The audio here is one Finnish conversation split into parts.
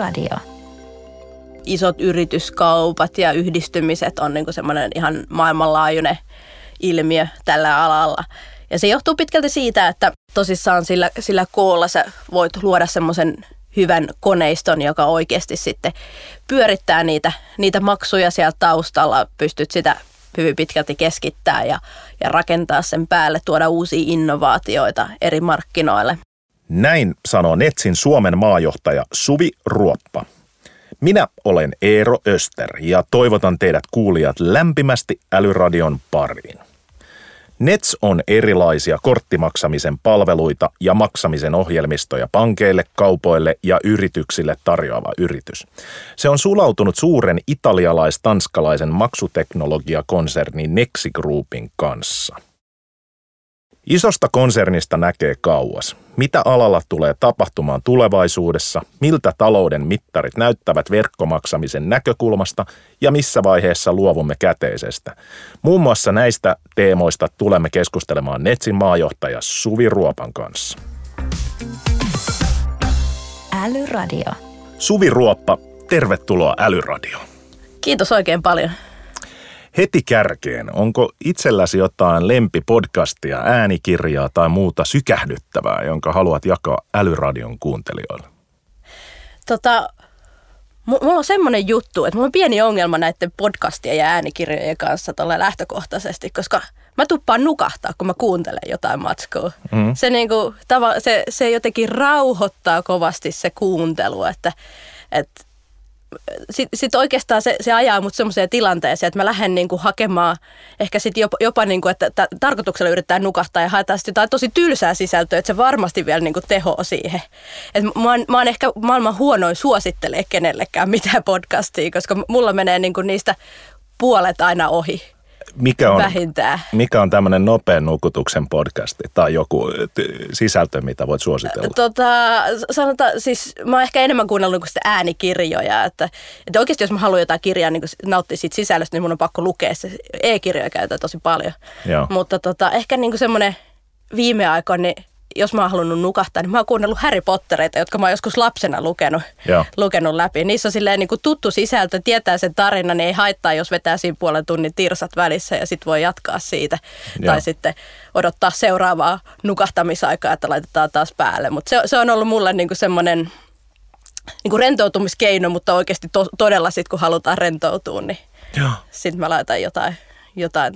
Älyradio. Isot yrityskaupat ja yhdistymiset on niin kuin semmoinen ihan maailmanlaajuinen ilmiö tällä alalla. Ja se johtuu pitkälti siitä, että tosissaan sillä koolla sä voit luoda semmoisen hyvän koneiston, joka oikeasti sitten pyörittää niitä maksuja siellä taustalla. Pystyt sitä hyvin pitkälti keskittää ja rakentaa sen päälle, tuoda uusia innovaatioita eri markkinoille. Näin sanoo Netsin Suomen maajohtaja Suvi Ruoppa. Minä olen Eero Öster ja toivotan teidät kuulijat lämpimästi Älyradion pariin. Nets on erilaisia korttimaksamisen palveluita ja maksamisen ohjelmistoja pankeille, kaupoille ja yrityksille tarjoava yritys. Se on sulautunut suuren italialais-tanskalaisen maksuteknologiakonserni Nexi Groupin kanssa. Isosta konsernista näkee kauas, mitä alalla tulee tapahtumaan tulevaisuudessa, miltä talouden mittarit näyttävät verkkomaksamisen näkökulmasta ja missä vaiheessa luovumme käteisestä. Muun muassa näistä teemoista tulemme keskustelemaan Netsin maajohtaja Suvi Ruopan kanssa. Älyradio. Suvi Ruoppa, tervetuloa Älyradioon. Kiitos oikein paljon. Heti kärkeen, onko itselläsi jotain lempipodcastia, äänikirjaa tai muuta sykähdyttävää, jonka haluat jakaa Älyradion kuuntelijoille? Mulla on semmoinen juttu, että mulla on pieni ongelma näiden podcastien ja äänikirjojen kanssa lähtökohtaisesti, koska mä tuppaan nukahtaa, kun mä kuuntelen jotain matskua. Mm. Se jotenkin rauhoittaa kovasti se kuuntelu, että Sitten oikeastaan se ajaa mut semmoiseen tilanteeseen, että mä lähden niinku hakemaan ehkä sitten jopa niinku, että tarkoituksella yrittää nukahtaa ja haetaan sitten jotain tosi tylsää sisältöä, että se varmasti vielä niinku tehoa siihen. Et mä oon ehkä maailman huonoin suosittelee kenellekään mitään podcastia, koska mulla menee niinku niistä puolet aina ohi. Mikä on tämmöinen nopean nukutuksen podcasti tai joku sisältö, mitä voit suositella? Mä oon ehkä enemmän kuunnellut sitä äänikirjoja. Että oikeasti jos mä haluan jotain kirjaa niin nauttia siitä sisällöstä, niin mun on pakko lukea se. E-kirjoja käytetään tosi paljon. Joo. Mutta ehkä niin semmoinen viime aikoina, niin jos mä oon halunnut nukahtaa, niin mä oon kuunnellut Harry Pottereita, jotka mä oon joskus lapsena lukenut läpi. Niissä on silleen niin kuin tuttu sisältö, tietää sen tarinan, niin ei haittaa, jos vetää siinä puolen tunnin tirsat välissä ja sitten voi jatkaa siitä. Joo. Tai sitten odottaa seuraavaa nukahtamisaikaa, että laitetaan taas päälle. Mutta se on ollut mulle niin kuin semmoinen niin kuin rentoutumiskeino, mutta oikeasti todella sitten, kun halutaan rentoutua, niin sitten mä laitan jotain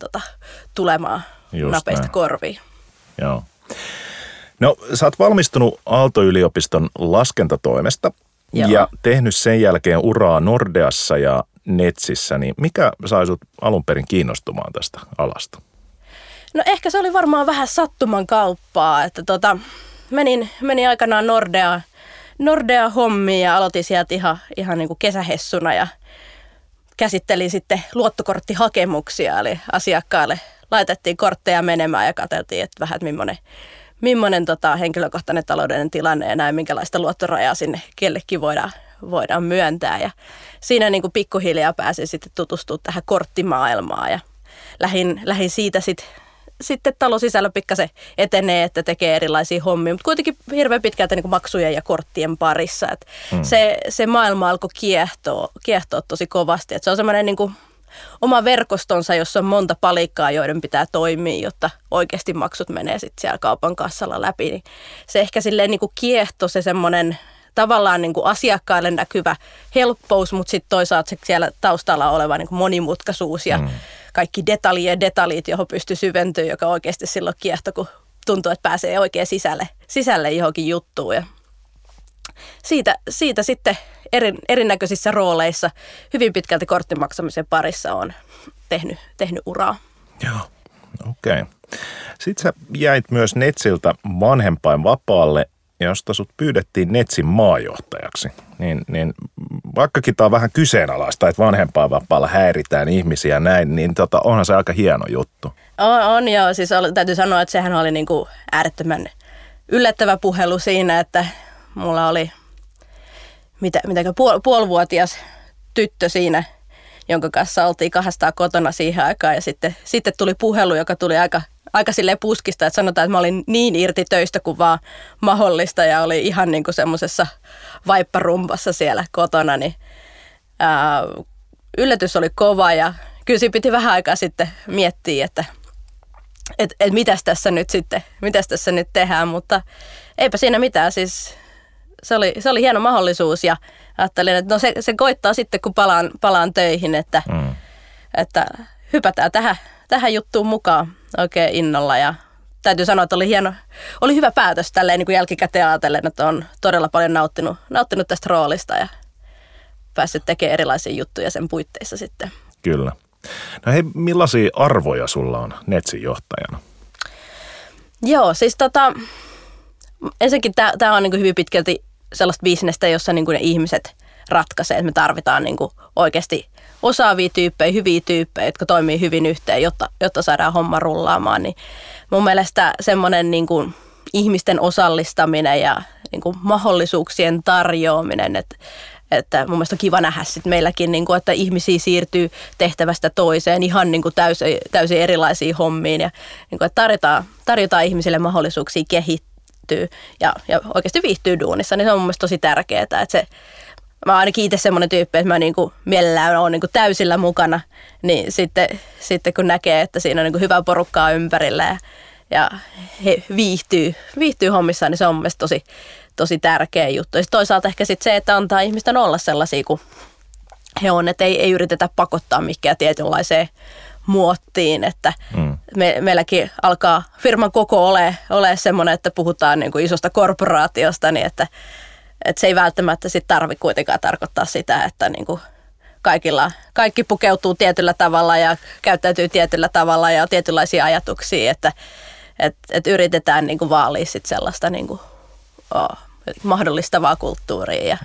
tulemaan just napeista näin korviin. Joo. No, sä oot valmistunut Aalto-yliopiston laskentatoimesta. Joo. Ja tehnyt sen jälkeen uraa Nordeassa ja Netsissä, niin mikä sai sut alun perin kiinnostumaan tästä alasta? No ehkä se oli varmaan vähän sattuman kauppaa, että menin aikanaan Nordea hommiin ja aloitin sieltä ihan niin kuin kesähessuna ja käsittelin sitten luottokorttihakemuksia, eli asiakkaalle laitettiin kortteja menemään ja katseltiin, että vähän millainen henkilökohtainen taloudellinen tilanne ja näin, minkälaista luottorajaa sinne kellekin voidaan myöntää. Ja siinä niin kuin pikkuhiljaa pääsin sitten tutustumaan tähän korttimaailmaan ja lähdin siitä sitten talon sisällä pikkasen etenee, että tekee erilaisia hommia, mutta kuitenkin hirveän pitkältä niin kuin maksujen ja korttien parissa. Et se maailma alkoi kiehtoa tosi kovasti. Et se on semmoinen niin kuin oma verkostonsa, jossa on monta palikkaa, joiden pitää toimia, jotta oikeasti maksut menee sitten siellä kaupan kassalla läpi. Niin se ehkä silleen niin kuin kiehto, se semmoinen tavallaan niin kuin asiakkaille näkyvä helppous, mutta sitten toisaalta se siellä taustalla oleva niin kuin monimutkaisuus ja kaikki detaljit, johon pystyy syventyä, joka oikeasti silloin kiehto, kun tuntuu, että pääsee oikein sisälle johonkin juttuun. Ja siitä sitten erinäköisissä rooleissa hyvin pitkälti korttimaksamisen parissa on tehnyt uraa. Joo, okei. Okay. Sitten sä jäit myös Netsiltä vanhempainvapaalle, josta sut pyydettiin Netsin maajohtajaksi. Niin vaikkakin tää on vähän kyseenalaista, että vanhempainvapaalla häiritään ihmisiä näin, niin onhan se aika hieno juttu. On joo. Siis täytyy sanoa, että sehän oli niinku äärettömän yllättävä puhelu siinä, että mulla oli puolivuotias tyttö siinä, jonka kanssa oltiin kahdestaan kotona siihen aikaan ja sitten tuli puhelu, joka tuli aika aika silleen puskista, että sanotaan, että mä olin niin irti töistä kuin vaan mahdollista ja oli ihan niin kuin semmoisessa vaipparumpassa siellä kotona, niin yllätys oli kova ja kyllä siinä piti vähän aikaa sitten miettiä, että mitäs tässä nyt tehdään, mutta eipä siinä mitään. Siis se oli hieno mahdollisuus ja ajattelin, että no se koittaa sitten, kun palaan töihin, että hypätään tähän juttuun mukaan oikein innolla. Ja täytyy sanoa, että oli hyvä päätös tälleen niin kuin jälkikäteen ajatellen, että on todella paljon nauttinut tästä roolista ja päässyt tekemään erilaisia juttuja sen puitteissa sitten. Kyllä. No hei, millaisia arvoja sulla on Netsin johtajana? Joo, siis ensinnäkin tämä on niin kuin hyvin pitkälti sellaista bisnestä, jossa niin kuin ne ihmiset ratkaisee, että me tarvitaan niin kuin oikeasti osaavia tyyppejä, hyviä tyyppejä, jotka toimii hyvin yhteen, jotta saadaan homma rullaamaan. Niin mun mielestä semmoinen niin kuin ihmisten osallistaminen ja niin kuin mahdollisuuksien tarjoaminen, että mun mielestä on kiva nähdä sitten meilläkin, niin kuin, että ihmisiä siirtyy tehtävästä toiseen ihan niin kuin täysin erilaisiin hommiin ja niin kuin, että tarjotaan ihmisille mahdollisuuksia kehittyä ja oikeasti viihtyy duunissa, niin se on mun mielestä tosi tärkeää, että mä oon ainakin itse semmoinen tyyppi, että mä niin kuin mielellään oon niin kuin täysillä mukana, niin sitten kun näkee, että siinä on niin kuin hyvää porukkaa ympärillä ja he viihtyy hommissaan, niin se on mun mielestä tosi tärkeä juttu. Ja toisaalta ehkä sitten se, että antaa ihmisten olla sellaisia kuin he on, että ei yritetä pakottaa mikään tietynlaiseen muottiin, että meilläkin alkaa firman koko ole semmoinen, että puhutaan niin kuin isosta korporaatiosta, niin että se ei välttämättä sit tarvitse kuitenkaan tarkoittaa sitä, että niin kuin kaikki pukeutuu tietyllä tavalla ja käyttäytyy tietyllä tavalla ja on tietynlaisia ajatuksia, että yritetään niin kuin vaalia sit sellaista niin kuin mahdollistavaa kulttuuria ja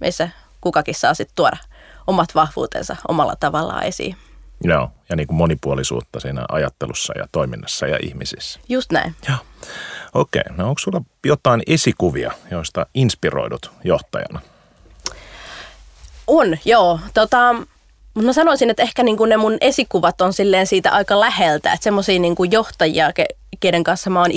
missä kukakin saa sitten tuoda omat vahvuutensa omalla tavallaan esiin. Joo, ja niin kuin monipuolisuutta siinä ajattelussa ja toiminnassa ja ihmisissä. Just näin. Joo. Okei, no onko sulla jotain esikuvia, joista inspiroidut johtajana? On, joo. Mä sanoisin, että ehkä niin kuin ne mun esikuvat on silleen siitä aika läheltä, että semmoisia niin kuin johtajia, keiden kanssa mä oon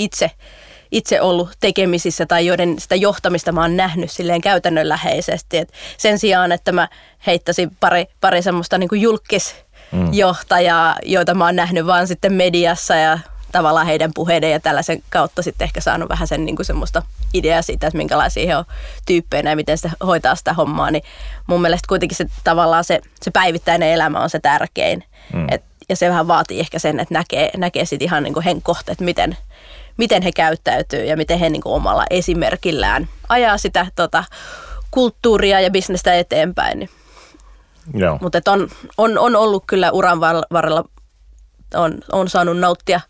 itse ollut tekemisissä tai joiden sitä johtamista mä oon nähnyt silleen käytännönläheisesti. Et sen sijaan, että mä heittäisin pari semmoista niin kuin julkisjohtajaa, joita mä oon nähnyt vaan sitten mediassa ja tavallaan heidän puheiden ja tällaisen kautta sitten ehkä saanut vähän sen niin kuin semmoista ideaa siitä, että minkälaisia he on tyyppeinä ja miten se hoitaa sitä hommaa, niin mun mielestä kuitenkin se tavallaan se päivittäinen elämä on se tärkein. Ja se vähän vaatii ehkä sen, että näkee sitten ihan niin kuin henkohta, että miten he käyttäytyy ja miten he niin kuin omalla esimerkillään ajaa sitä kulttuuria ja bisnestä eteenpäin. Niin. Joo. Mutta on ollut kyllä uran varrella, on saanut nauttia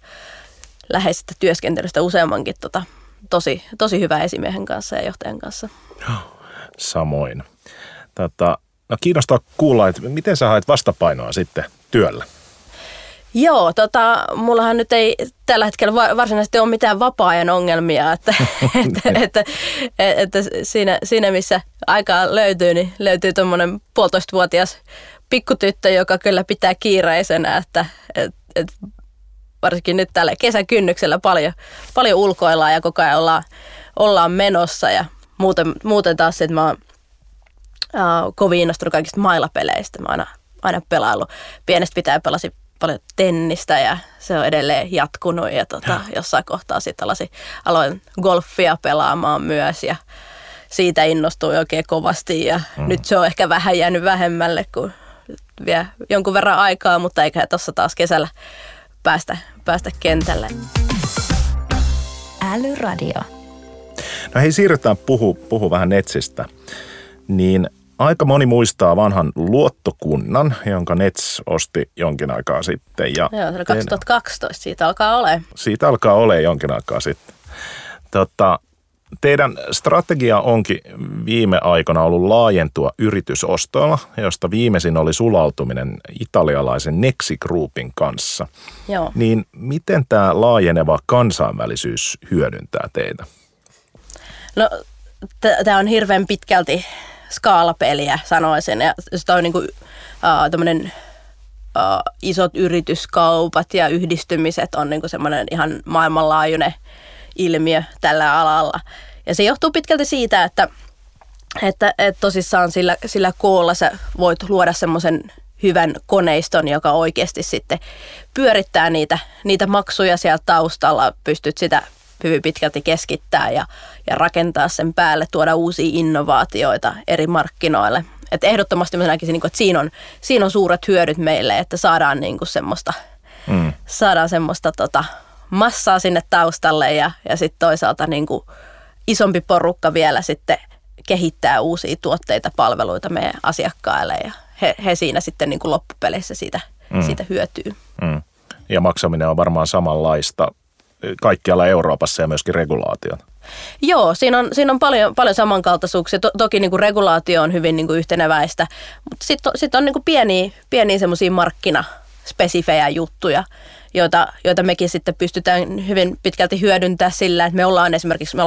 läheisestä työskentelystä useammankin tosi hyvän esimiehen kanssa ja johtajan kanssa. Samoin. No kiinnostaa kuulla, että miten sä haet vastapainoa sitten työllä? Joo, mullahan nyt ei tällä hetkellä varsinaisesti ole mitään vapaa-ajan ongelmia, että siinä missä aikaa löytyy, niin löytyy tuommoinen 1,5-vuotias pikkutyttö, joka kyllä pitää kiireisenä, että varsinkin nyt tällä kesäkynnyksellä paljon ulkoillaan ja koko ajan ollaan menossa ja muuten taas, että mä oon kovin innostunut kaikista mailapeleistä, mä oon aina pelaillut, pienestä pitää pelasin paljon tennistä ja se on edelleen jatkunut ja jossain kohtaa sitten aloin golfia pelaamaan myös ja siitä innostui oikein kovasti ja nyt se on ehkä vähän jäänyt vähemmälle, kun vie jonkun verran aikaa, mutta eiköhän tuossa taas kesällä päästä kentälle. Älyradio. No hei, siirrytään puhu vähän Netsistä. Niin aika moni muistaa vanhan luottokunnan, jonka Nets osti jonkin aikaa sitten. Ja joo, se oli 2012, siitä alkaa ole jonkin aikaa sitten. Teidän strategia onkin viime aikoina ollut laajentua yritysostolla, josta viimeisin oli sulautuminen italialaisen Nexi Groupin kanssa. Joo. Niin miten tämä laajeneva kansainvälisyys hyödyntää teitä? No, tämä on hirveän pitkälti skaalapeliä, sanoisin. Ja se on niin kuin, tämmöinen isot yrityskaupat ja yhdistymiset on niin kuin semmoinen ihan maailmanlaajuinen ilmiö tällä alalla. Ja se johtuu pitkälti siitä, että tosissaan sillä koolla sä voit luoda semmoisen hyvän koneiston, joka oikeasti sitten pyörittää niitä maksuja siellä taustalla, pystyt sitä hyvin pitkälti keskittää ja rakentaa sen päälle, tuoda uusia innovaatioita eri markkinoille. Et ehdottomasti mä näkisin, että siinä on suuret hyödyt meille, että saadaan niinku semmoista massaa sinne taustalle ja sitten toisaalta niinku isompi porukka vielä sitten kehittää uusia tuotteita, palveluita meidän asiakkaille ja he siinä sitten niinku loppupeleissä siitä hyötyy. Mm. Ja maksaminen on varmaan samanlaista kaikkialla Euroopassa ja myöskin regulaation. Joo, siinä on paljon samankaltaisuuksia. Toki niin kuin regulaatio on hyvin niin kuin yhteneväistä, mutta sitten on niin kuin pieniä semmoisia markkinaspesifejä juttuja, joita mekin sitten pystytään hyvin pitkälti hyödyntämään sillä, että me ollaan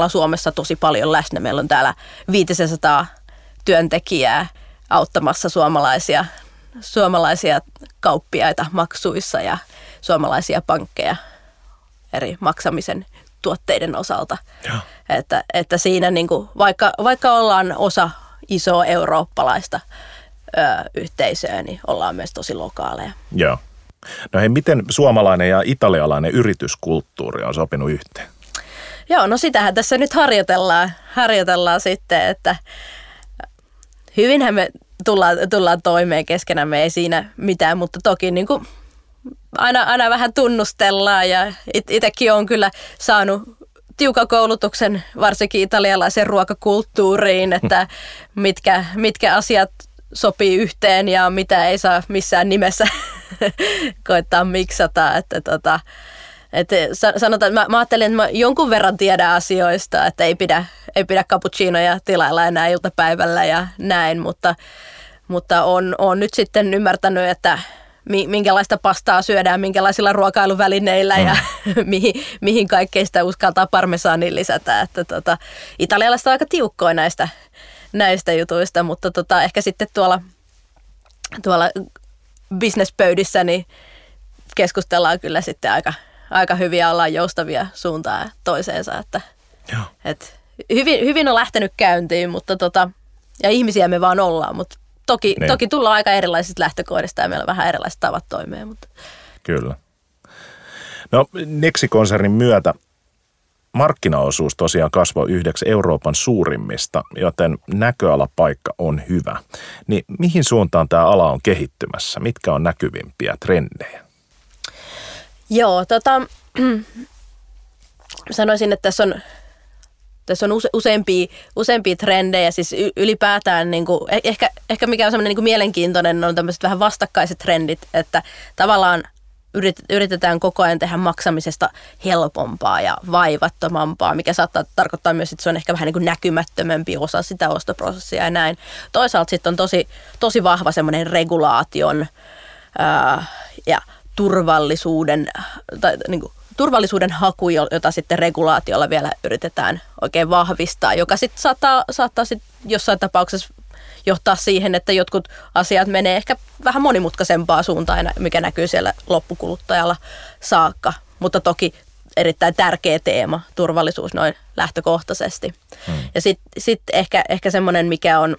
Suomessa tosi paljon läsnä. Meillä on täällä 500 työntekijää auttamassa suomalaisia kauppiaita maksuissa ja suomalaisia pankkeja eri maksamisen tuotteiden osalta. Että siinä niin kuin, vaikka ollaan osa isoa eurooppalaista yhteisöä, niin ollaan myös tosi lokaaleja. Joo. No hei, miten suomalainen ja italialainen yrityskulttuuri on sopinut yhteen? Joo, no sitähän tässä nyt harjoitellaan sitten, että hyvinhän me tullaan toimeen keskenämme, ei siinä mitään, mutta toki niin kuin aina vähän tunnustellaan ja itsekin olen kyllä saanut tiukan koulutuksen varsinkin italialaisen ruokakulttuuriin, että mitkä asiat sopii yhteen ja mitä ei saa missään nimessä koittaa miksata. Että sanotaan, että mä ajattelin, että mä jonkun verran tiedän asioista, että ei pidä cappuccinoja tilailla enää iltapäivällä ja näin, mutta on nyt sitten ymmärtänyt, että minkälaista pastaa syödään, minkälaisilla ruokailuvälineillä ja mihin kaikkea sitä uskaltaa parmesaaniin lisätä. Että italialaiset on aika tiukkoa näistä jutuista, mutta ehkä sitten tuolla bisnespöydissä niin keskustellaan kyllä sitten aika hyviä, ollaan joustavia suuntaan toiseensa. Et hyvin on lähtenyt käyntiin, mutta ja ihmisiä me vaan ollaan, mutta Toki tullaan aika erilaisista lähtökohdista ja meillä on vähän erilaiset tavat toimeen. Mutta. Kyllä. No Nexi-konsernin myötä markkinaosuus tosiaan kasvoi yhdeksi Euroopan suurimmista, joten näköalapaikka on hyvä. Niin mihin suuntaan tämä ala on kehittymässä? Mitkä on näkyvimpiä trendejä? Joo, sanoisin, että tässä on useampia trendejä, siis ylipäätään niin kuin, ehkä mikä on semmoinen niin kuin mielenkiintoinen, on tämmöiset vähän vastakkaiset trendit, että tavallaan yritetään koko ajan tehdä maksamisesta helpompaa ja vaivattomampaa, mikä saattaa tarkoittaa myös, että se on ehkä vähän niin kuin näkymättömämpi osa sitä ostoprosessia ja näin. Toisaalta sitten on tosi vahva semmoinen regulaation ja turvallisuuden tai niin kuin turvallisuuden haku, jota sitten regulaatiolla vielä yritetään oikein vahvistaa, joka sitten saattaa sit jossain tapauksessa johtaa siihen, että jotkut asiat menee ehkä vähän monimutkaisempaa suuntaan, mikä näkyy siellä loppukuluttajalla saakka. Mutta toki erittäin tärkeä teema, turvallisuus noin lähtökohtaisesti. Ja sitten ehkä semmoinen, mikä on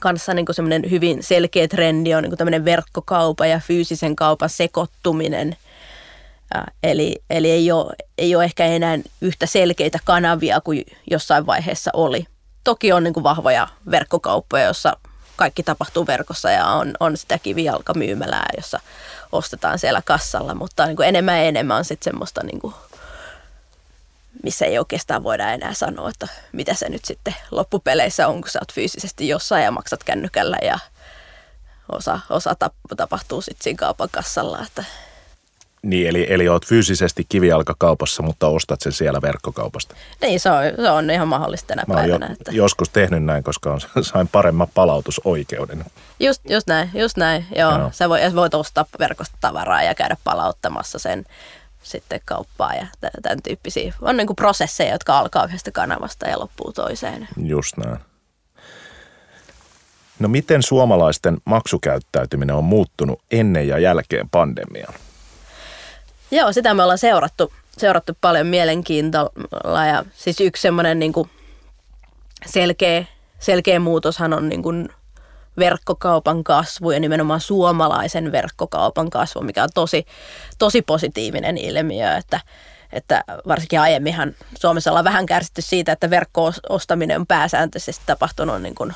kanssa niin kuin semmoinen hyvin selkeä trendi, on niin kuin tämmöinen verkkokaupan ja fyysisen kaupan sekoittuminen. Eli ei ole ehkä enää yhtä selkeitä kanavia kuin jossain vaiheessa oli. Toki on niin kuin vahvoja verkkokauppoja, joissa kaikki tapahtuu verkossa ja on sitä kivijalkamyymälää, jossa ostetaan siellä kassalla. Mutta niin kuin enemmän ja enemmän on sitten semmoista, niin kuin, missä ei oikeastaan voida enää sanoa, että mitä se nyt sitten loppupeleissä on, kun sä oot fyysisesti jossain ja maksat kännykällä ja osa tapahtuu sitten siinä kaupan kassalla, että. Niin, eli olet fyysisesti kivijalkakaupassa, mutta ostat sen siellä verkkokaupasta. Niin, se on ihan mahdollista tänä päivänä. Että joskus tehnyt näin, koska sain paremman palautusoikeuden. Just näin, joo. Sä voit ostaa verkosta tavaraa ja käydä palauttamassa sen sitten kauppaa ja tämän tyyppisiä. On niin kuin prosesseja, jotka alkaa yhdestä kanavasta ja loppuu toiseen. Just näin. No miten suomalaisten maksukäyttäytyminen on muuttunut ennen ja jälkeen pandemian? Joo, sitä me ollaan seurattu paljon mielenkiintoilla ja siis yksi semmoinen niin kuin selkeä muutoshan on niin kuin verkkokaupan kasvu ja nimenomaan suomalaisen verkkokaupan kasvu, mikä on tosi, tosi positiivinen ilmiö, että varsinkin aiemminhan Suomessa ollaan vähän kärsitty siitä, että verkko-ostaminen on pääsääntöisesti tapahtunut niin kuin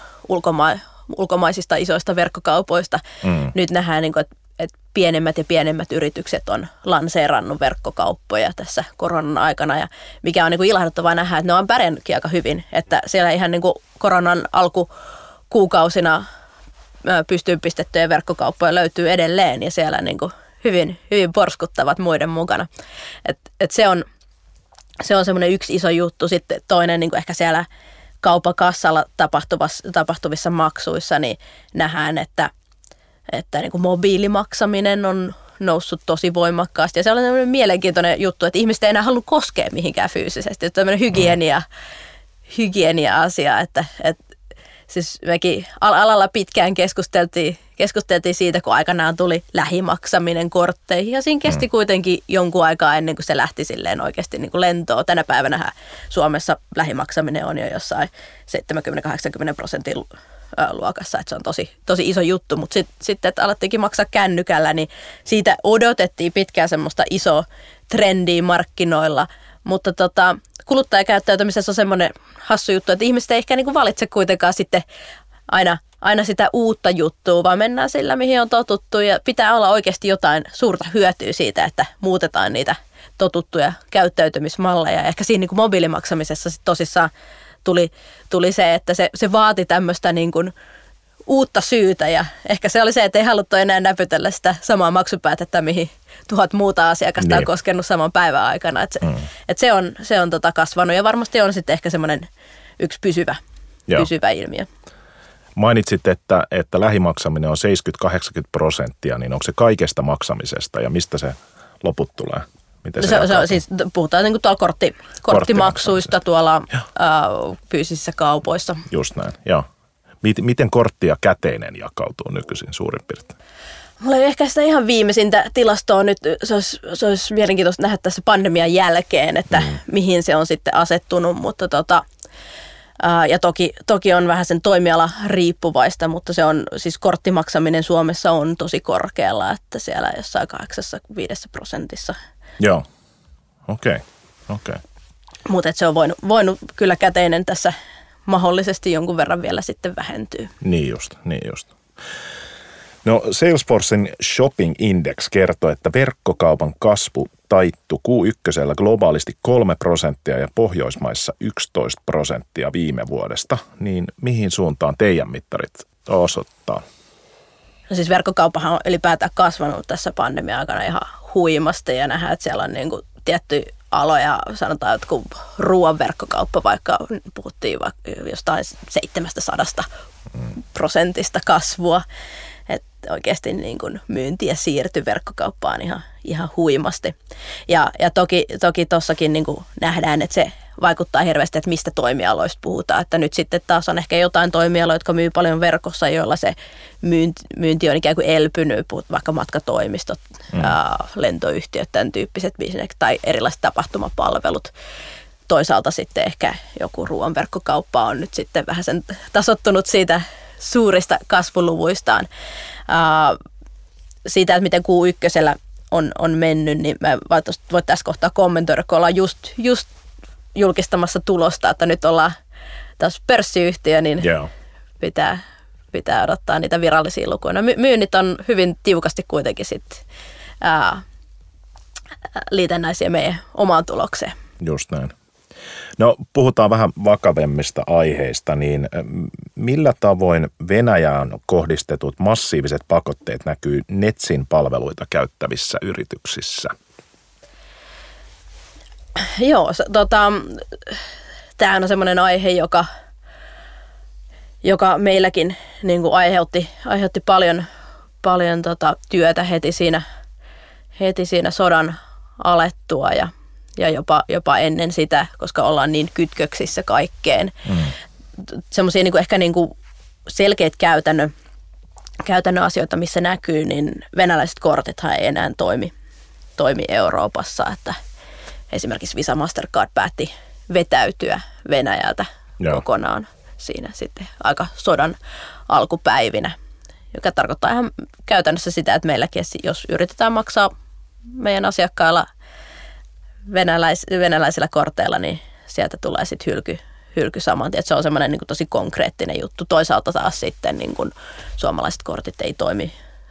ulkomaisista isoista verkkokaupoista. Mm. Nyt nähdään, niin kuin, että pienemmät ja pienemmät yritykset on lanseerannut verkkokauppoja tässä koronan aikana, ja mikä on niin kuin ilahduttavaa nähdä, että ne on pärjännytkin aika hyvin, että siellä ihan niin kuin koronan alkukuukausina pystyyn pistettyjä verkkokauppoja löytyy edelleen, ja siellä niin kuin hyvin porskuttavat muiden mukana. Et se on semmoinen yksi iso juttu. Sitten toinen niin kuin ehkä siellä kaupakassalla tapahtuvissa maksuissa niin nähdään, että niin kuin mobiilimaksaminen on noussut tosi voimakkaasti. Ja se on semmoinen mielenkiintoinen juttu, että ihmiset ei enää halua koskea mihinkään fyysisesti. Että tämmöinen hygienia-asia, että siis mekin alalla pitkään keskusteltiin siitä, kun aikanaan tuli lähimaksaminen kortteihin, ja siinä kesti kuitenkin jonkun aikaa ennen kuin se lähti silleen oikeasti niin kuin lentoon. Tänä päivänä Suomessa lähimaksaminen on jo jossain 70-80% luokassa, että se on tosi, tosi iso juttu, mutta sitten, että alettiinkin maksaa kännykällä, niin siitä odotettiin pitkään semmoista isoa trendiä markkinoilla, mutta kuluttajakäyttäytymisessä on semmoinen hassu juttu, että ihmiset ei ehkä niin kuin valitse kuitenkaan sitten aina sitä uutta juttua, vaan mennään sillä, mihin on totuttu, ja pitää olla oikeasti jotain suurta hyötyä siitä, että muutetaan niitä totuttuja käyttäytymismalleja. Ja ehkä siinä niin kuin mobiilimaksamisessa sit tosissaan tuli se, että se vaati tämmöistä niin kuin uutta syytä, ja ehkä se oli se, että ei haluttu enää näpytellä sitä samaa maksupäätettä, mihin 1000 muuta asiakasta on koskenut saman päivän aikana. Että se on kasvanut, ja varmasti on sitten ehkä semmoinen yksi pysyvä ilmiö. Mainitsit, että lähimaksaminen on 70-80%, niin onko se kaikesta maksamisesta ja mistä se loput tulee? Miten se siis puhutaan niin kuin tuolla korttimaksuista tuolla fyysisissä kaupoissa. Just näin, joo. Miten kortti ja käteinen jakautuu nykyisin suurin piirtein? Mulla ei ehkä sitä ihan viimeisintä tilastoa nyt. Se olisi mielenkiintoista nähdä tässä pandemian jälkeen, että mihin se on sitten asettunut. Mutta ja toki on vähän sen toimiala riippuvaista, mutta se on siis korttimaksaminen Suomessa on tosi korkealla, että siellä jossain 85%. Joo, okei. Mutta se on voinut kyllä käteinen tässä mahdollisesti jonkun verran vielä sitten vähentyy. Niin just. No Salesforcen Shopping Index kertoo, että verkkokaupan kasvu taittu Q1 globaalisti 3% ja Pohjoismaissa 11% viime vuodesta. Niin mihin suuntaan teidän mittarit osoittaa? No siis verkkokaupahan on ylipäätään kasvanut tässä pandemian aikana ihan huimasti ja nähdään, että siellä on niin kuin tietty aloja, sanotaan, että kun ruoan verkkokauppa vaikka puhuttiin jostain 700% kasvua, että oikeasti niin kuin myyntiä siirtyi verkkokauppaan ihan huimasti. Ja toki tuossakin niin kuin nähdään, että se vaikuttaa hirveästi, että mistä toimialoista puhutaan, että nyt sitten taas on ehkä jotain toimialoja, jotka myy paljon verkossa, joilla se myynti on ikään kuin elpynyt, vaikka matkatoimistot, lentoyhtiöt, tämän tyyppiset bisnekset tai erilaiset tapahtumapalvelut. Toisaalta sitten ehkä joku ruoanverkkokauppa on nyt sitten vähän sen tasottunut siitä suurista kasvuluvuistaan. Siitä, että miten Q1 on mennyt, niin mä voin tässä kohtaa kommentoida, kun ollaan just julkistamassa tulosta, että nyt ollaan taas pörssiyhtiö, niin pitää odottaa niitä virallisia lukuja. No, myynnit on hyvin tiukasti kuitenkin sit, liitännäisiä meidän omaan tulokseen. Just näin. No puhutaan vähän vakavemmista aiheista, niin millä tavoin Venäjään kohdistetut massiiviset pakotteet näkyy Netsin palveluita käyttävissä yrityksissä? Joo, tämähän on semmoinen aihe, joka meilläkin niin kuin aiheutti paljon työtä heti siinä sodan alettua ja jopa ennen sitä, koska ollaan niin kytköksissä kaikkeen. Semmoisia niin kuin ehkä niin kuin selkeät käytännön asioita, missä näkyy, niin venäläiset kortithan ei enää toimi Euroopassa, että esimerkiksi Visa Mastercard päätti vetäytyä Venäjältä kokonaan siinä sitten aika sodan alkupäivinä, joka tarkoittaa ihan käytännössä sitä, että meilläkin, jos yritetään maksaa meidän asiakkailla venäläisillä korteilla, niin sieltä tulee sitten hylky saman tien. Se on semmoinen niin tosi konkreettinen juttu. Toisaalta taas sitten niin kuin suomalaiset kortit ei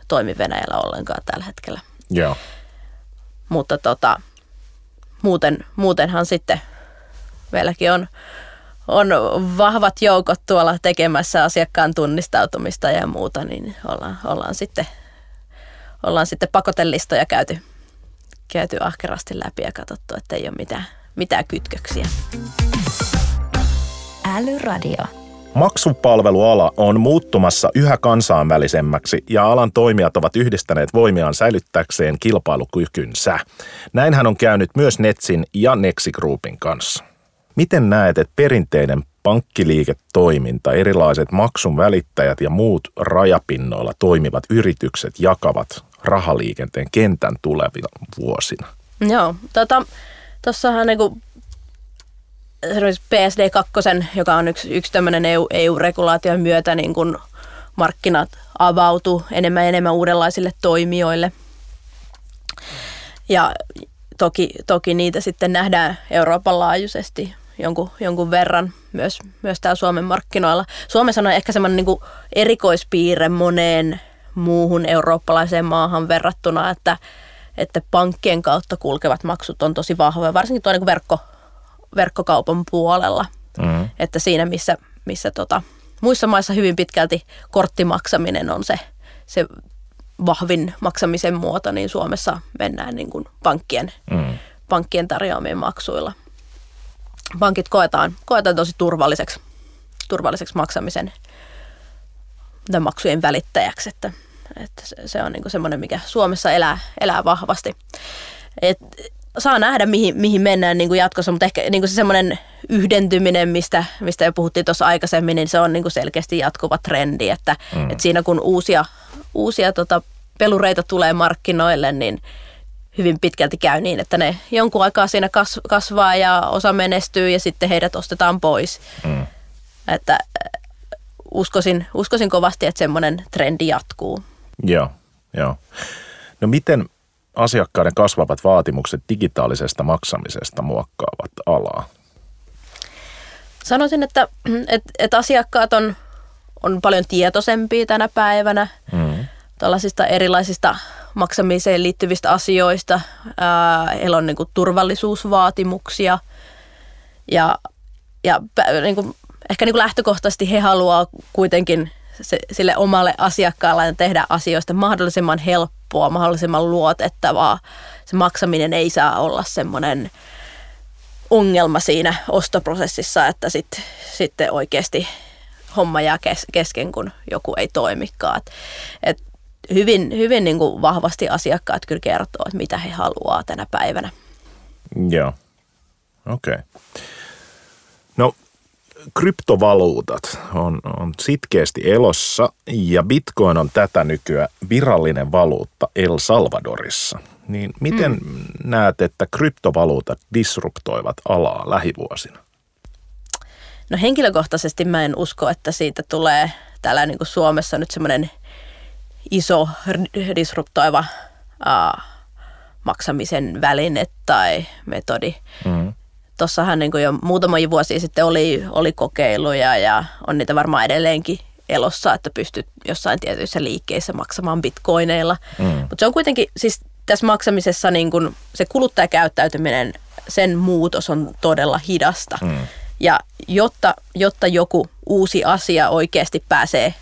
toimi Venäjällä ollenkaan tällä hetkellä. Joo. Mutta muutenhan sitten meilläkin on vahvat joukot tuolla tekemässä asiakkaan tunnistautumista ja muuta, niin ollaan sitten pakotelistoja käyty ahkerasti läpi ja katsottu, että ei ole mitään kytköksiä. Älyradio. Maksupalveluala on muuttumassa yhä kansainvälisemmäksi ja alan toimijat ovat yhdistäneet voimiaan säilyttääkseen kilpailukykynsä. Näinhän on käynyt myös Netsin ja Nexi Groupin kanssa. Miten näet, että perinteinen pankkiliiketoiminta, erilaiset maksun välittäjät ja muut rajapinnoilla toimivat yritykset jakavat rahaliikenteen kentän tulevina vuosina? Joo, tuossahan niinku PSD2, joka on yksi tämmöinen EU-regulaation myötä, niin kun markkinat avautuu enemmän ja enemmän uudenlaisille toimijoille. Ja toki niitä sitten nähdään Euroopan laajuisesti jonkun verran myös täällä Suomen markkinoilla. Suomessa on ehkä semmoinen niin kuin erikoispiirre moneen muuhun eurooppalaiseen maahan verrattuna, että pankkien kautta kulkevat maksut on tosi vahvoja, varsinkin tuo niin kuin verkkokaupan puolella, että siinä missä muissa maissa hyvin pitkälti korttimaksaminen on se vahvin maksamisen muoto, niin Suomessa mennään niin kuin pankkien tarjoamien maksuilla. Pankit koetaan tosi turvalliseksi maksamisen tai maksujen välittäjäksi, että se on niin kuin semmoinen, mikä Suomessa elää vahvasti. Saa nähdä, mihin mennään niin kuin jatkossa, mutta ehkä niin kuin se semmoinen yhdentyminen, mistä jo puhuttiin tuossa aikaisemmin, niin se on niin kuin selkeästi jatkuva trendi, että siinä kun uusia pelureita tulee markkinoille, niin hyvin pitkälti käy niin, että ne jonkun aikaa siinä kasvaa ja osa menestyy ja sitten heidät ostetaan pois. Että uskoisin kovasti, että semmoinen trendi jatkuu. Joo. No miten asiakkaiden kasvavat vaatimukset digitaalisesta maksamisesta muokkaavat alaa? Sanoisin, että asiakkaat on paljon tietoisempia tänä päivänä tällaisista erilaisista maksamiseen liittyvistä asioista. Heillä on niin kuin turvallisuusvaatimuksia ja niin kuin, ehkä niin kuin lähtökohtaisesti he haluaa kuitenkin sille omalle asiakkaalle tehdä asioista mahdollisimman helppoa, mahdollisimman luotettavaa. Se maksaminen ei saa olla semmoinen ongelma siinä ostoprosessissa, että sitten oikeasti homma jää kesken, kun joku ei toimikaan. Et hyvin niin kuin vahvasti asiakkaat kyllä kertoo, että mitä he haluaa tänä päivänä. Joo, okei. Okay. No, kryptovaluutat on sitkeästi elossa ja Bitcoin on tätä nykyään virallinen valuutta El Salvadorissa. Niin miten näet, että kryptovaluutat disruptoivat alaa lähivuosina? No henkilökohtaisesti mä en usko, että siitä tulee täällä niin kuin Suomessa nyt semmoinen iso disruptoiva maksamisen väline tai metodi. Mm-hmm. Tuossahan niin kuin jo muutama vuosi sitten oli kokeiluja ja on niitä varmaan edelleenkin elossa, että pystyt jossain tietyissä liikkeissä maksamaan bitcoineilla. Mutta se on kuitenkin, siis tässä maksamisessa niin kuin se kuluttajakäyttäytyminen, sen muutos on todella hidasta. Ja jotta joku uusi asia oikeasti pääsee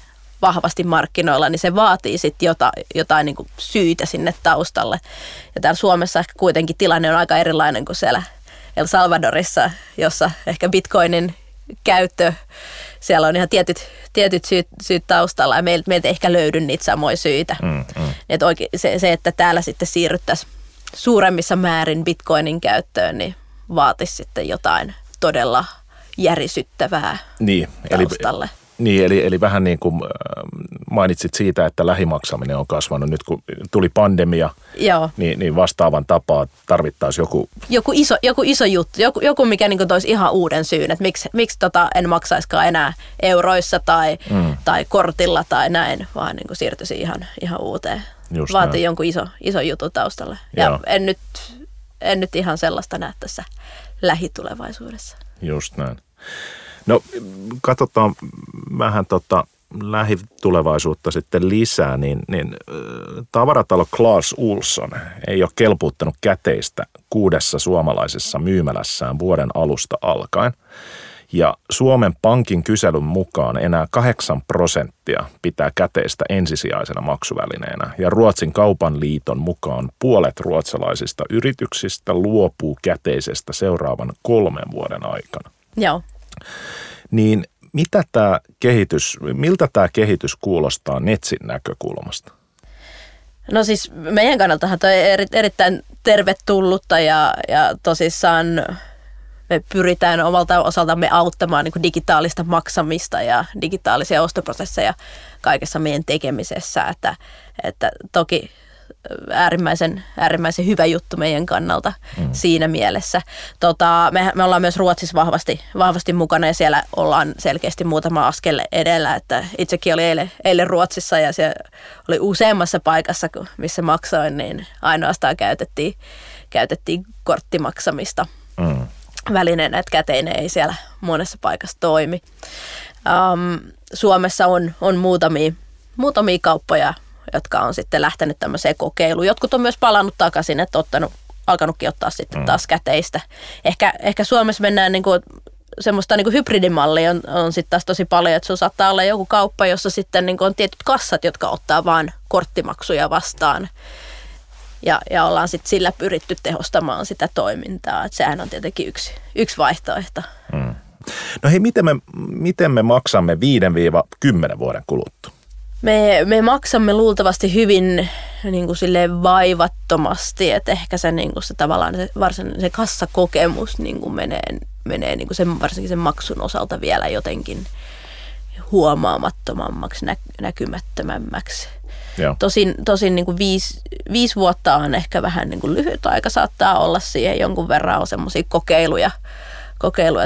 vahvasti markkinoilla, niin se vaatii sitten jotain niin kuin syytä sinne taustalle. Ja täällä Suomessa ehkä kuitenkin tilanne on aika erilainen kuin siellä El Salvadorissa, jossa ehkä bitcoinin käyttö, siellä on ihan tietyt syyt taustalla ja meiltä ei ehkä löydy niitä samoja syitä. Että se, että täällä sitten siirryttäisiin suuremmissa määrin bitcoinin käyttöön, niin vaatisi sitten jotain todella järisyttävää taustalle. Eli Niin, eli vähän niin kuin mainitsit siitä, että lähimaksaminen on kasvanut. Nyt kun tuli pandemia, niin vastaavan tapaa tarvittaisiin joku iso juttu, joku mikä niin kuin toisi ihan uuden syyn, että miksi en maksaisikaan enää euroissa tai kortilla tai näin, vaan niin kuin siirtyisi ihan uuteen. Just vaatii näin. Jonkun iso jutun taustalle. Ja en nyt ihan sellaista näe tässä lähitulevaisuudessa. Just näin. No katsotaan vähän lähitulevaisuutta sitten lisää, niin tavaratalo Clas Ohlson ei ole kelpuuttanut käteistä 6 suomalaisessa myymälässään vuoden alusta alkaen. Ja Suomen Pankin kyselyn mukaan enää 8% pitää käteistä ensisijaisena maksuvälineenä. Ja Ruotsin kaupan liiton mukaan puolet ruotsalaisista yrityksistä luopuu käteisestä seuraavan 3 vuoden aikana. Joo. Niin miltä tämä kehitys kuulostaa Netsin näkökulmasta? No siis meidän kannaltahan toi erittäin tervetullutta ja tosissaan me pyritään omalta osaltamme auttamaan niin kuin digitaalista maksamista ja digitaalisia ostoprosesseja kaikessa meidän tekemisessä, että toki äärimmäisen hyvä juttu meidän kannalta siinä mielessä. Me ollaan myös Ruotsissa vahvasti mukana ja siellä ollaan selkeästi muutama askel edellä. Että itsekin oli eilen Ruotsissa ja se oli useammassa paikassa, missä maksoin, niin ainoastaan käytettiin korttimaksamista välineenä, että käteinen ei siellä monessa paikassa toimi. Suomessa on muutamia kauppoja, jotka on sitten lähtenyt tämmöiseen kokeiluun. Jotkut on myös palannut takaisin, että alkanutkin ottaa sitten taas käteistä. Ehkä Suomessa mennään niin kuin semmoista niin kuin hybridimallia on sitten taas tosi paljon, että sun saattaa olla joku kauppa, jossa sitten niin kuin on tietyt kassat, jotka ottaa vaan korttimaksuja vastaan. Ja ollaan sitten sillä pyritty tehostamaan sitä toimintaa. Et sehän on tietenkin yksi vaihtoehto. No hei, miten me maksamme 5-10 vuoden kuluttua? Me maksamme luultavasti hyvin niin kuin silleen vaivattomasti, että ehkä se, niin kuin se tavallaan se kassakokemus niin kuin menee niin kuin sen, varsinkin sen maksun osalta vielä jotenkin huomaamattomammaksi, näkymättömämmäksi. Joo. Tosin niin kuin 5 vuotta on ehkä vähän niin kuin lyhyt aika, saattaa olla siihen jonkun verran on semmoisia kokeiluja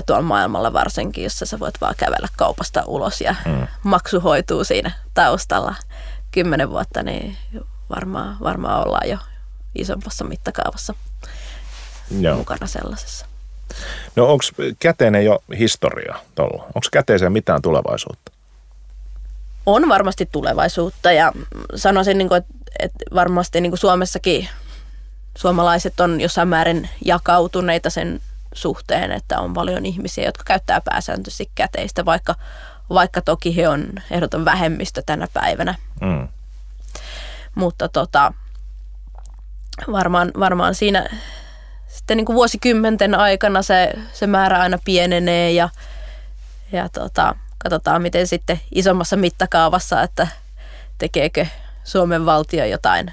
tuolla maailmalla varsinkin, jossa sä voit vaan kävellä kaupasta ulos ja maksu hoituu siinä taustalla. 10 vuotta, niin varmaan ollaan jo isompassa mittakaavassa mukana sellaisessa. No onko käteinen jo historia tuolla? Onko käteiseen mitään tulevaisuutta? On varmasti tulevaisuutta ja sanoisin, että varmasti Suomessakin suomalaiset on jossain määrin jakautuneita sen suhteen, että on paljon ihmisiä, jotka käyttää pääsääntöisesti käteistä, vaikka toki he on ehdoton vähemmistö tänä päivänä. Mutta varmaan siinä sitten niin kuin vuosikymmenten aikana se määrä aina pienenee ja katsotaan, miten sitten isommassa mittakaavassa, että tekeekö Suomen valtio jotain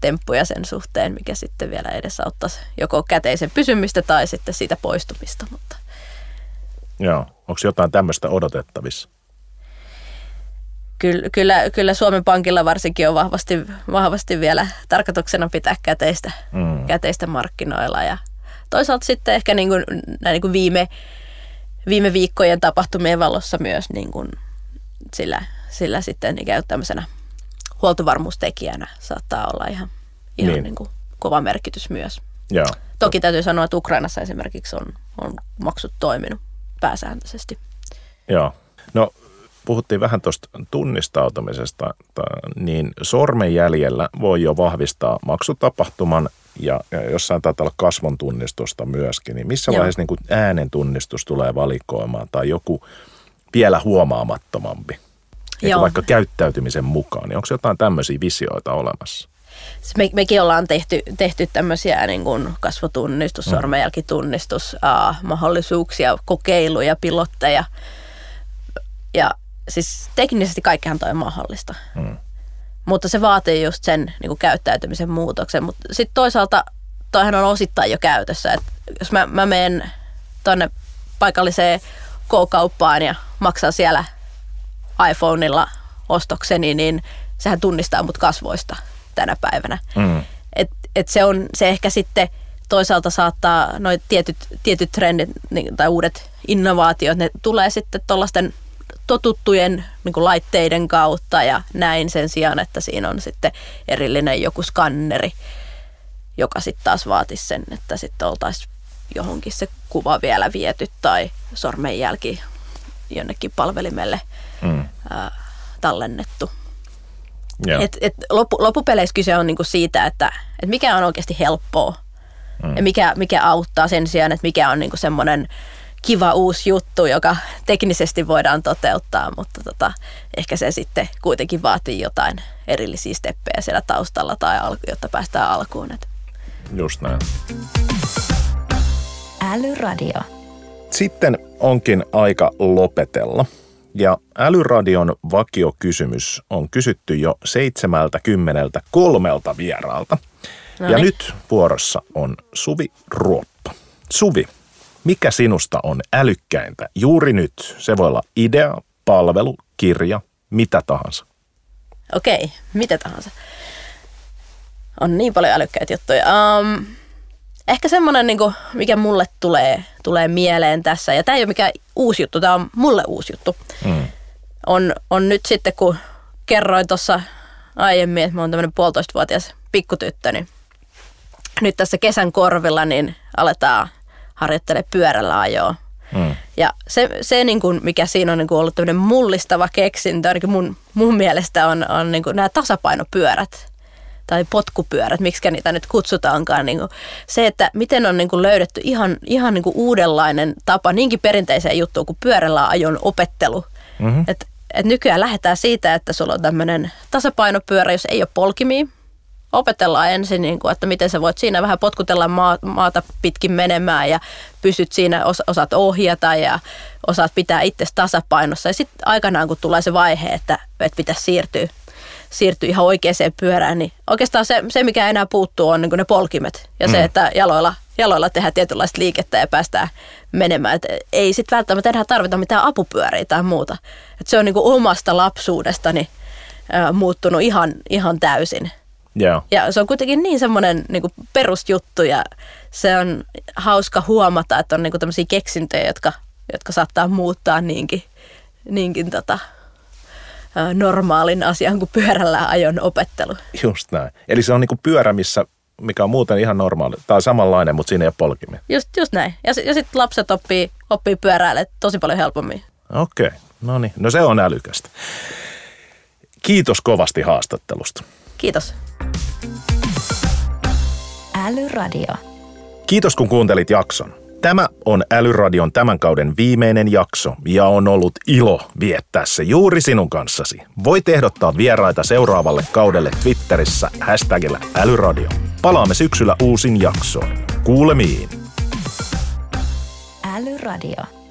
temppuja sen suhteen, mikä sitten vielä edesauttaisi joko käteisen pysymistä tai sitten siitä poistumista. Mutta. Joo, onko jotain tämmöistä odotettavissa? Kyllä Suomen Pankilla varsinkin on vahvasti vielä tarkoituksena pitää käteistä markkinoilla. Ja toisaalta sitten ehkä niin kuin viime viikkojen tapahtumien valossa myös niin kuin sillä sitten ikään kuin tämmöisenä huoltovarmuustekijänä saattaa olla ihan niin kuin kova merkitys myös. Joo. Toki täytyy sanoa, että Ukrainassa esimerkiksi on maksut toiminut pääsääntöisesti. Joo. No puhuttiin vähän tuosta tunnistautumisesta, niin sormenjäljellä voi jo vahvistaa maksutapahtuman ja jossain taitaa olla kasvon tunnistusta myöskin. Niin missä vaiheessa niin kuin äänen tunnistus tulee valikoimaan tai joku vielä huomaamattomampi? Eikä vaikka käyttäytymisen mukaan, niin onko jotain tämmöisiä visioita olemassa? Mekin ollaan tehty tämmöisiä niin kuin kasvotunnistus, sormenjälkitunnistus, mahdollisuuksia, kokeiluja, pilotteja. Ja siis teknisesti kaikkihan toi on mahdollista. Mutta se vaatii just sen niin kuin käyttäytymisen muutoksen. Mutta sitten toisaalta toihan on osittain jo käytössä. Et jos mä menen tuonne paikalliseen K-kauppaan ja maksan siellä iPhoneilla ostokseni, niin sehän tunnistaa mut kasvoista tänä päivänä. Mm. Et se ehkä sitten toisaalta saattaa noi tietyt trendit tai uudet innovaatiot, ne tulee sitten tollaisten totuttujen niin kuin laitteiden kautta ja näin sen sijaan, että siinä on sitten erillinen joku skanneri, joka sitten taas vaatisi sen, että sitten oltaisiin johonkin se kuva vielä viety tai sormenjälki jonnekin palvelimelle tallennettu. Yeah. Et loppupeleissä kyse on niinku siitä, että mikä on oikeasti helppoa ja mikä auttaa sen sijaan, että mikä on niinku semmoinen kiva uusi juttu, joka teknisesti voidaan toteuttaa, mutta ehkä se sitten kuitenkin vaatii jotain erillisiä steppejä siellä taustalla, tai jotta päästään alkuun. Just näin. Älyradio. Sitten onkin aika lopetella. Ja Älyradion vakiokysymys on kysytty jo 73 vieraalta. Noniin. Ja nyt vuorossa on Suvi Ruoppa. Suvi, mikä sinusta on älykkäintä juuri nyt? Se voi olla idea, palvelu, kirja, mitä tahansa. Okei, mitä tahansa. On niin paljon älykkäitä juttuja. Ehkä semmoinen, mikä mulle tulee mieleen tässä, ja tämä ei ole mikään uusi juttu, tämä on mulle uusi juttu. Mm. On nyt sitten, kun kerroin tuossa aiemmin, että mä oon tämmöinen 1,5-vuotias pikkutyttö, niin nyt tässä kesän korvilla niin aletaan harjoittelemaan pyörällä ajoa. Mm. Ja se mikä siinä on ollut tämmöinen mullistava keksintö, ainakin mun mielestä on nämä tasapainopyörät. Tai potkupyörät, miksi niitä nyt kutsutaankaan. Se, että miten on löydetty ihan uudenlainen tapa niinkin perinteiseen juttuun kuin pyörällä ajon opettelu. Mm-hmm. Et nykyään lähdetään siitä, että sulla on tämmöinen tasapainopyörä, jos ei ole polkimia. Opetellaan ensin, että miten sä voit siinä vähän potkutella maata pitkin menemään ja pysyt siinä, osaat ohjata ja osaat pitää itsesi tasapainossa. Ja sitten aikanaan, kun tulee se vaihe, että pitäisi siirtyy ihan oikeaan pyörään, niin oikeastaan se mikä enää puuttuu, on ne polkimet ja se, että jaloilla tehdään tietynlaista liikettä ja päästään menemään. Et ei sitten välttämättä enää tarvita mitään apupyöriä tai muuta. Et se on omasta lapsuudestani muuttunut ihan täysin. Yeah. Ja se on kuitenkin niin semmoinen perusjuttu, ja se on hauska huomata, että on tämmöisiä keksintöjä, jotka saattaa muuttaa niinkin normaalin asian kuin pyörällä ajon opettelu. Just näin. Eli se on pyörä, mikä on muuten ihan normaali. Tai samanlainen, mutta siinä ei ole polkimia. Just näin. Ja sitten lapset oppii pyöräilemään tosi paljon helpommin. Okei. No niin. No se on älykästä. Kiitos kovasti haastattelusta. Kiitos. Älyradio. Kiitos kun kuuntelit jakson. Tämä on Älyradion tämän kauden viimeinen jakso, ja on ollut ilo viettää se juuri sinun kanssasi. Voit ehdottaa vieraita seuraavalle kaudelle Twitterissä hashtagillä Älyradio. Palaamme syksyllä uusin jaksoin. Kuulemiin. Älyradio.